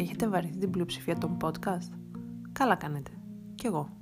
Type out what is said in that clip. Έχετε βαρεθεί την πλειοψηφία των podcast? Καλά κάνετε. Κι εγώ.